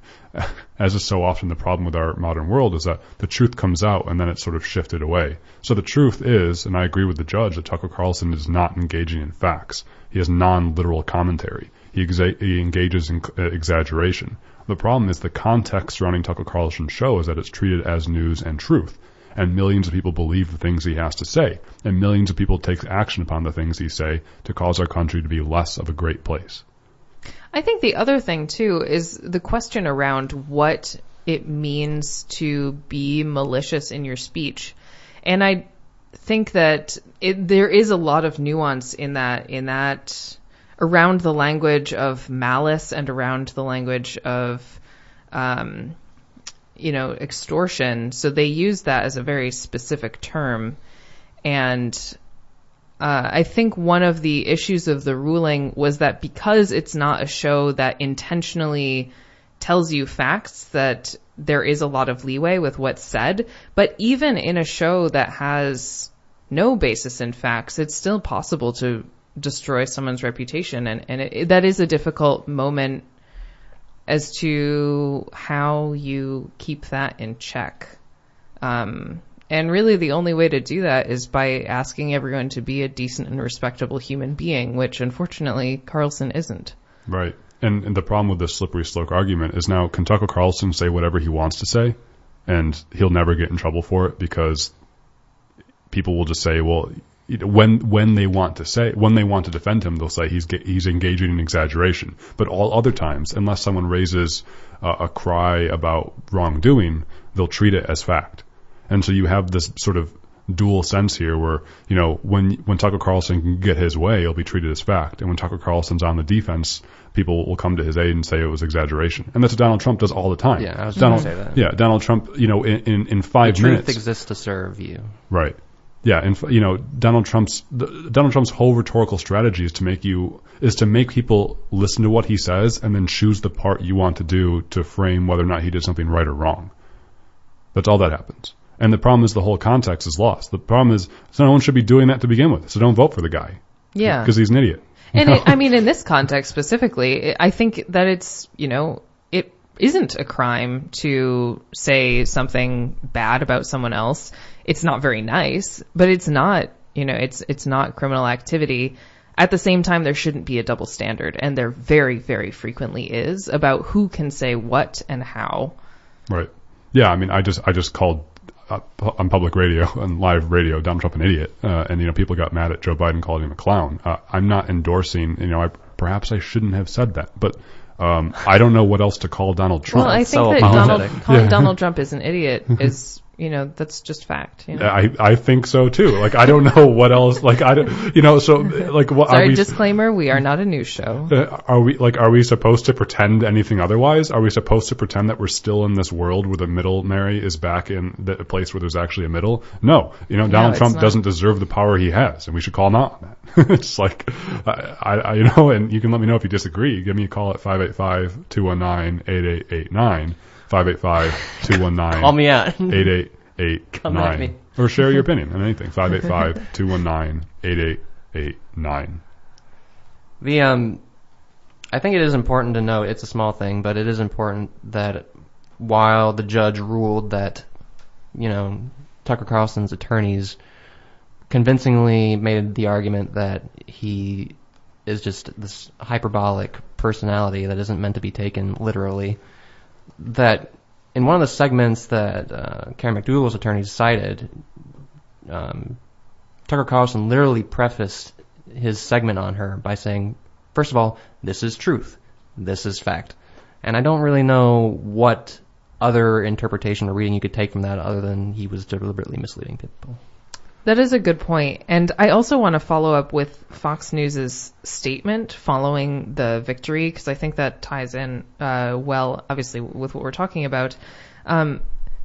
as is so often the problem with our modern world, is that the truth comes out and then it's sort of shifted away. So the truth is, and I agree with the judge, that Tucker Carlson is not engaging in facts. He has non-literal commentary. He, exa- he engages in uh, exaggeration. The problem is the context surrounding Tucker Carlson's show is that it's treated as news and truth. And millions of people believe the things he has to say. And millions of people take action upon the things he say to cause our country to be less of a great place. I think the other thing, too, is the question around what it means to be malicious in your speech. And I think that it, there is a lot of nuance in that, in that around the language of malice and around the language of... Um, you know, extortion. So they use that as a very specific term. And uh, I think one of the issues of the ruling was that because it's not a show that intentionally tells you facts, that there is a lot of leeway with what's said. But even in a show that has no basis in facts, it's still possible to destroy someone's reputation. And, and it, that is a difficult moment as to how you keep that in check. Um, and really the only way to do that is by asking everyone to be a decent and respectable human being, which unfortunately Carlson isn't. Right. And, and the problem with this slippery slope argument is now, can Tucker Carlson say whatever he wants to say? And he'll never get in trouble for it because people will just say, well, When when they want to say when they want to defend him, they'll say he's he's engaging in exaggeration. But all other times, unless someone raises uh, a cry about wrongdoing, they'll treat it as fact. And so you have this sort of dual sense here, where you know when when Tucker Carlson can get his way, it'll be treated as fact, and when Tucker Carlson's on the defense, people will come to his aid and say it was exaggeration. And that's what Donald Trump does all the time. Yeah, I was Donald, gonna say that. Yeah, Donald Trump. You know, in in, in five the truth minutes, exists to serve you. Right. Yeah, and you know Donald Trump's Donald Trump's whole rhetorical strategy is to make you is to make people listen to what he says and then choose the part you want to do to frame whether or not he did something right or wrong. That's all that happens. And the problem is the whole context is lost. The problem is someone should be doing that to begin with. So don't vote for the guy. Yeah, because he's an idiot. And it, I mean, in this context specifically, I think that it's you know it isn't a crime to say something bad about someone else. It's not very nice, but it's not you know, it's it's not criminal activity. At the same time, there shouldn't be a double standard, and there very, very frequently is, about who can say what and how. Right. Yeah, I mean, I just I just called uh, on public radio and live radio Donald Trump an idiot, uh, and you know, people got mad at Joe Biden calling him a clown. Uh, I'm not endorsing, you know, I perhaps I shouldn't have said that, but um, I don't know what else to call Donald Trump. Well, I think so that Donald, calling yeah. Donald Trump is an idiot is. You know, that's just fact. You know? I I think so too. Like, I don't know what else. Like, I don't. You know, so like, what? Sorry, are we, disclaimer: we are not a news show. Uh, are we like? Are we supposed to pretend anything otherwise? Are we supposed to pretend that we're still in this world where the middle Mary is back in the place where there's actually a middle? No. You know, Donald no, Trump not. doesn't deserve the power he has, and we should call him out on that. It's like, I, I you know, and you can let me know if you disagree. Give me a call at five eight five, two one nine, eight eight eight nine. five eight five, two one nine Call me out. eight eight eight nine Come at me. Or share your opinion on anything. five eight five, two one nine, eight eight eight nine The um, I think it is important to note, it's a small thing, but it is important that while the judge ruled that, you know, Tucker Carlson's attorneys convincingly made the argument that he is just this hyperbolic personality that isn't meant to be taken literally, that in one of the segments that uh, Karen McDougal's attorneys cited, um, Tucker Carlson literally prefaced his segment on her by saying, first of all, this is truth. This is fact. And I don't really know what other interpretation or reading you could take from that other than he was deliberately misleading people. That is a good point. And I also want to follow up with Fox News's statement following the victory, because I think that ties in uh, well, obviously, with what we're talking about. Um,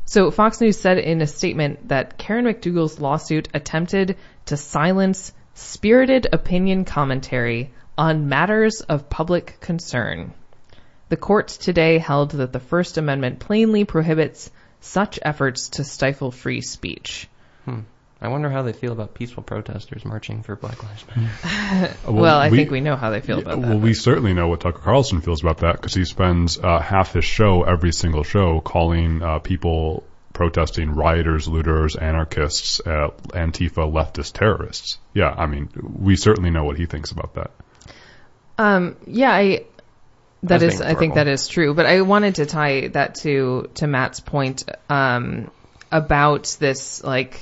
so Fox News said in a statement that Karen McDougal's lawsuit attempted to silence spirited opinion commentary on matters of public concern. The court today held that the First Amendment plainly prohibits such efforts to stifle free speech. Hmm. I wonder how they feel about peaceful protesters marching for Black Lives Matter. well, well, I we, think we know how they feel about well, that. Well, we certainly know what Tucker Carlson feels about that, because he spends uh, half his show, every single show, calling uh, people protesting rioters, looters, anarchists, uh, Antifa, leftist terrorists. Yeah, I mean, we certainly know what he thinks about that. Um, yeah, I... That That's is, I think that is true. But I wanted to tie that to, to Matt's point um, about this, like,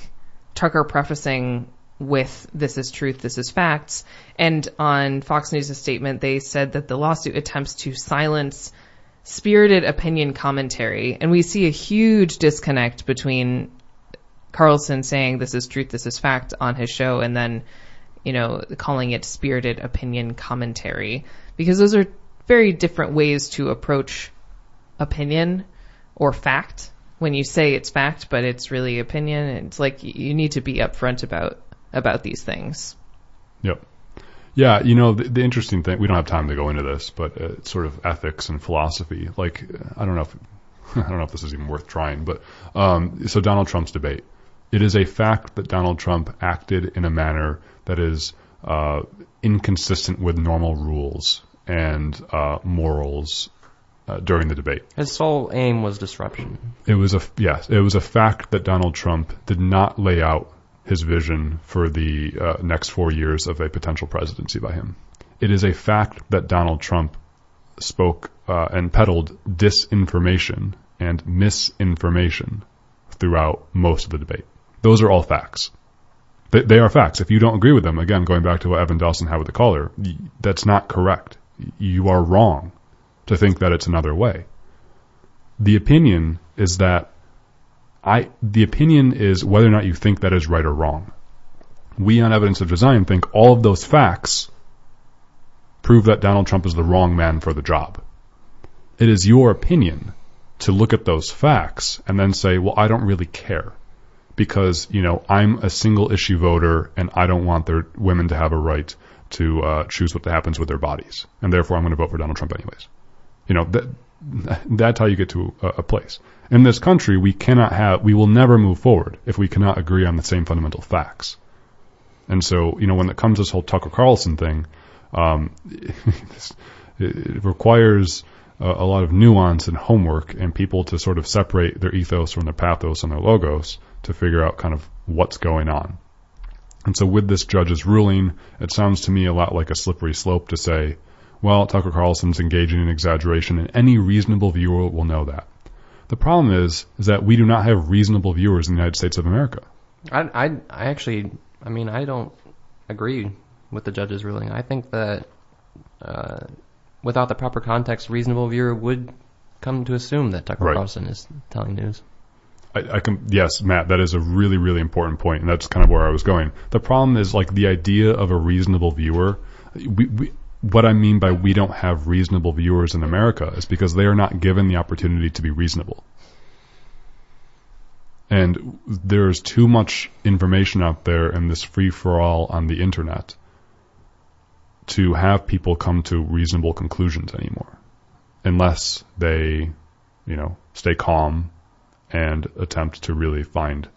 Tucker prefacing with this is truth, this is facts. And on Fox News' statement, they said that the lawsuit attempts to silence spirited opinion commentary. And we see a huge disconnect between Carlson saying this is truth, this is fact on his show, and then, you know, calling it spirited opinion commentary, because those are very different ways to approach opinion or fact. When you say it's fact, but it's really opinion, it's like you need to be upfront about about these things. Yep. Yeah, you know, the, the interesting thing, we don't have time to go into this, but uh, it's sort of ethics and philosophy. Like, I don't know if I don't know if this is even worth trying, but um, so Donald Trump's debate. It is a fact that Donald Trump acted in a manner that is uh, inconsistent with normal rules and uh, morals. Uh, during the debate. His sole aim was disruption. It was a, yes, it was a fact that Donald Trump did not lay out his vision for the uh, next four years of a potential presidency by him. It is a fact that Donald Trump spoke uh, and peddled disinformation and misinformation throughout most of the debate. Those are all facts. They, they are facts. If you don't agree with them, again, going back to what Evan Dawson had with the caller, that's not correct. You are wrong to think that it's another way. The opinion is that I, the opinion is whether or not you think that is right or wrong. We on Evidence of Design think all of those facts prove that Donald Trump is the wrong man for the job. It is your opinion to look at those facts and then say, well, I don't really care because, you know, I'm a single issue voter and I don't want their women to have a right to uh, choose what happens with their bodies. And therefore I'm going to vote for Donald Trump anyways. You know, that, that's how you get to a, a place. In this country, we cannot have, we will never move forward if we cannot agree on the same fundamental facts. And so, you know, when it comes to this whole Tucker Carlson thing, um, it, it requires a, a lot of nuance and homework and people to sort of separate their ethos from their pathos and their logos to figure out kind of what's going on. And so with this judge's ruling, it sounds to me a lot like a slippery slope to say, well, Tucker Carlson's engaging in exaggeration, and any reasonable viewer will know that. The problem is, is that we do not have reasonable viewers in the United States of America. I, I, I actually, I mean, I don't agree with the judge's ruling. I think that uh, without the proper context, reasonable viewer would come to assume that Tucker right. Carlson is telling news. I, I can, yes, Matt, that is a really, really important point, and that's kind of where I was going. The problem is, like, the idea of a reasonable viewer. We, we, what I mean by we don't have reasonable viewers in America is because they are not given the opportunity to be reasonable. And there's too much information out there in this free-for-all on the internet to have people come to reasonable conclusions anymore, unless they, you know, stay calm and attempt to really find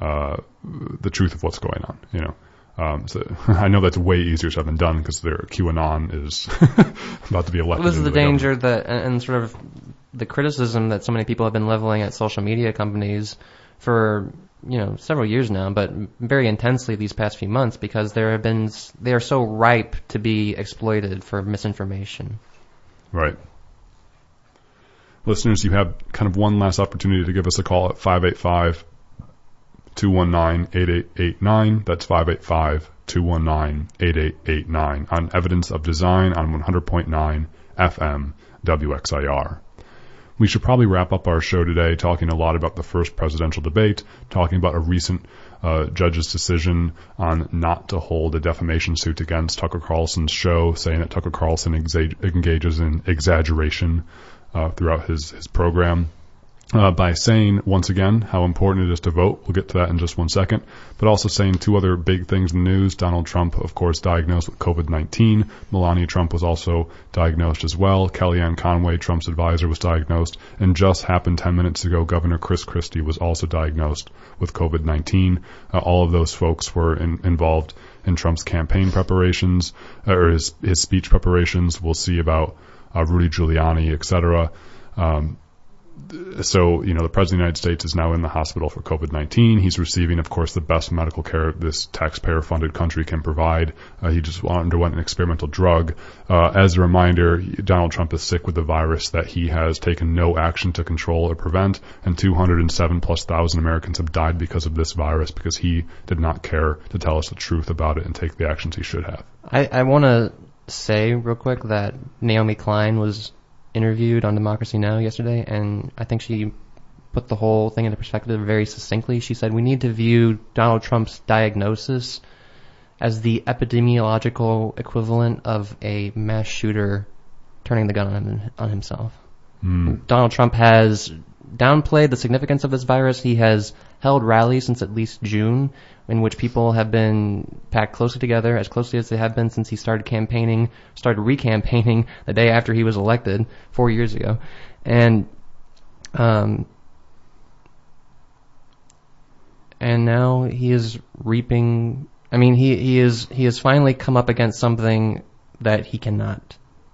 uh, the truth of what's going on, you know. Um, so I know that's way easier said than done because their QAnon is about to be elected. Well, this is the, the danger government. that, and sort of the criticism that so many people have been leveling at social media companies for, you know, several years now, but very intensely these past few months, because there have been they are so ripe to be exploited for misinformation. Right. Listeners, you have kind of one last opportunity to give us a call at five eight five, two one nine, eight eight eight nine. That's five eight five, two one nine, eight eight eight nine on Evidence of Design on one hundred point nine F M W X I R. We should probably wrap up our show today talking a lot about the first presidential debate, talking about a recent uh, judge's decision on not to hold a defamation suit against Tucker Carlson's show, saying that Tucker Carlson exa- engages in exaggeration Uh, throughout his, his program uh, by saying, once again, how important it is to vote. We'll get to that in just one second. But also saying two other big things in the news. Donald Trump, of course, diagnosed with covid nineteen. Melania Trump was also diagnosed as well. Kellyanne Conway, Trump's advisor, was diagnosed. And just happened ten minutes ago, Governor Chris Christie was also diagnosed with covid nineteen. Uh, all of those folks were in, involved in Trump's campaign preparations, or his, his speech preparations. We'll see about Uh, Rudy Giuliani, et cetera. Um, so, you know, the President of the United States is now in the hospital for covid nineteen. He's receiving, of course, the best medical care this taxpayer-funded country can provide. Uh, he just underwent an experimental drug. Uh, as a reminder, Donald Trump is sick with the virus that he has taken no action to control or prevent, and two hundred seven plus thousand Americans have died because of this virus because he did not care to tell us the truth about it and take the actions he should have. I, I want to say real quick that Naomi Klein was interviewed on Democracy Now! Yesterday, and I think she put the whole thing into perspective very succinctly. She said, we need to view Donald Trump's diagnosis as the epidemiological equivalent of a mass shooter turning the gun on, on himself. Mm. Donald Trump has downplayed the significance of this virus. He has held rallies since at least June, in which people have been packed closely together, as closely as they have been since he started campaigning, started re-campaigning the day after he was elected four years ago. And um, and now he is reaping, I mean, he, he is he has finally come up against something that he cannot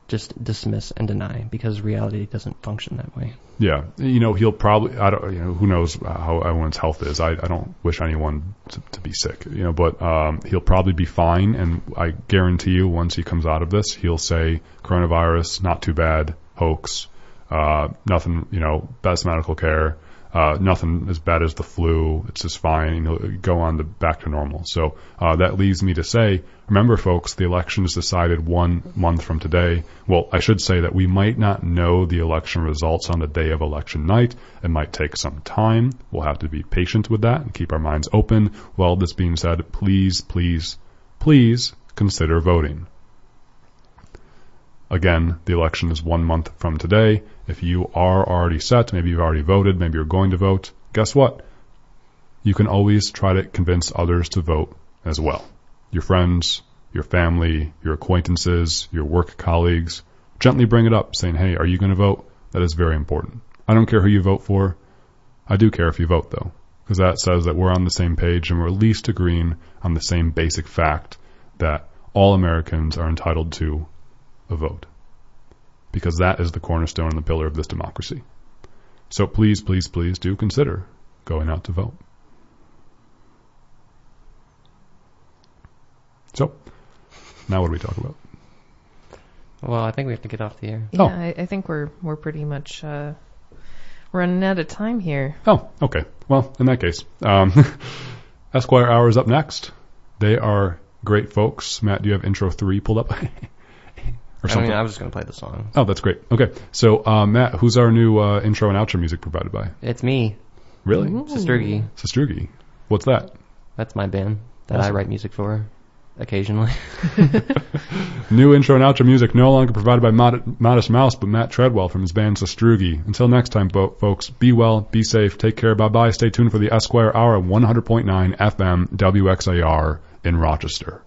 just dismiss and deny, because reality doesn't function that way. Yeah, you know, he'll probably, I don't, you know, who knows how everyone's health is. I, I don't wish anyone to, to be sick, you know, but um, he'll probably be fine. And I guarantee you, once he comes out of this, he'll say coronavirus, not too bad, hoax, uh, nothing, you know, best medical care, uh, nothing as bad as the flu. It's just fine. And he'll go on to back to normal. So uh, that leaves me to say, remember, folks, the election is decided one month from today. Well, I should say that we might not know the election results on the day of election night. It might take some time. We'll have to be patient with that and keep our minds open. Well, this being said, please, please, please consider voting. Again, the election is one month from today. If you are already set, maybe you've already voted, maybe you're going to vote, guess what? You can always try to convince others to vote as well. Your friends, your family, your acquaintances, your work colleagues. Gently bring it up, saying, hey, are you going to vote? That is very important. I don't care who you vote for. I do care if you vote, though, because that says that we're on the same page and we're at least agreeing on the same basic fact that all Americans are entitled to a vote, because that is the cornerstone and the pillar of this democracy. So please, please, please do consider going out to vote. So, now what do we talk about? Well, I think we have to get off the air. Yeah, oh. I, I think we're we're pretty much uh, running out of time here. Oh, okay. Well, in that case, um, Esquire Hour is up next. They are great folks. Matt, do you have intro three pulled up? Or something? I mean, I was just going to play the song. Oh, that's great. Okay. So, uh, Matt, who's our new uh, intro and outro music provided by? It's me. Really? Sestrugi. Sestrugi. What's that? That's my band that awesome. I write music for. Occasionally. New intro and outro music no longer provided by Mod- Modest Mouse, but Matt Treadwell from his band Sestrugi. Until next time, bo- folks, be well, be safe, take care, bye-bye. Stay tuned for the Esquire Hour, one hundred point nine F M W X I R in Rochester.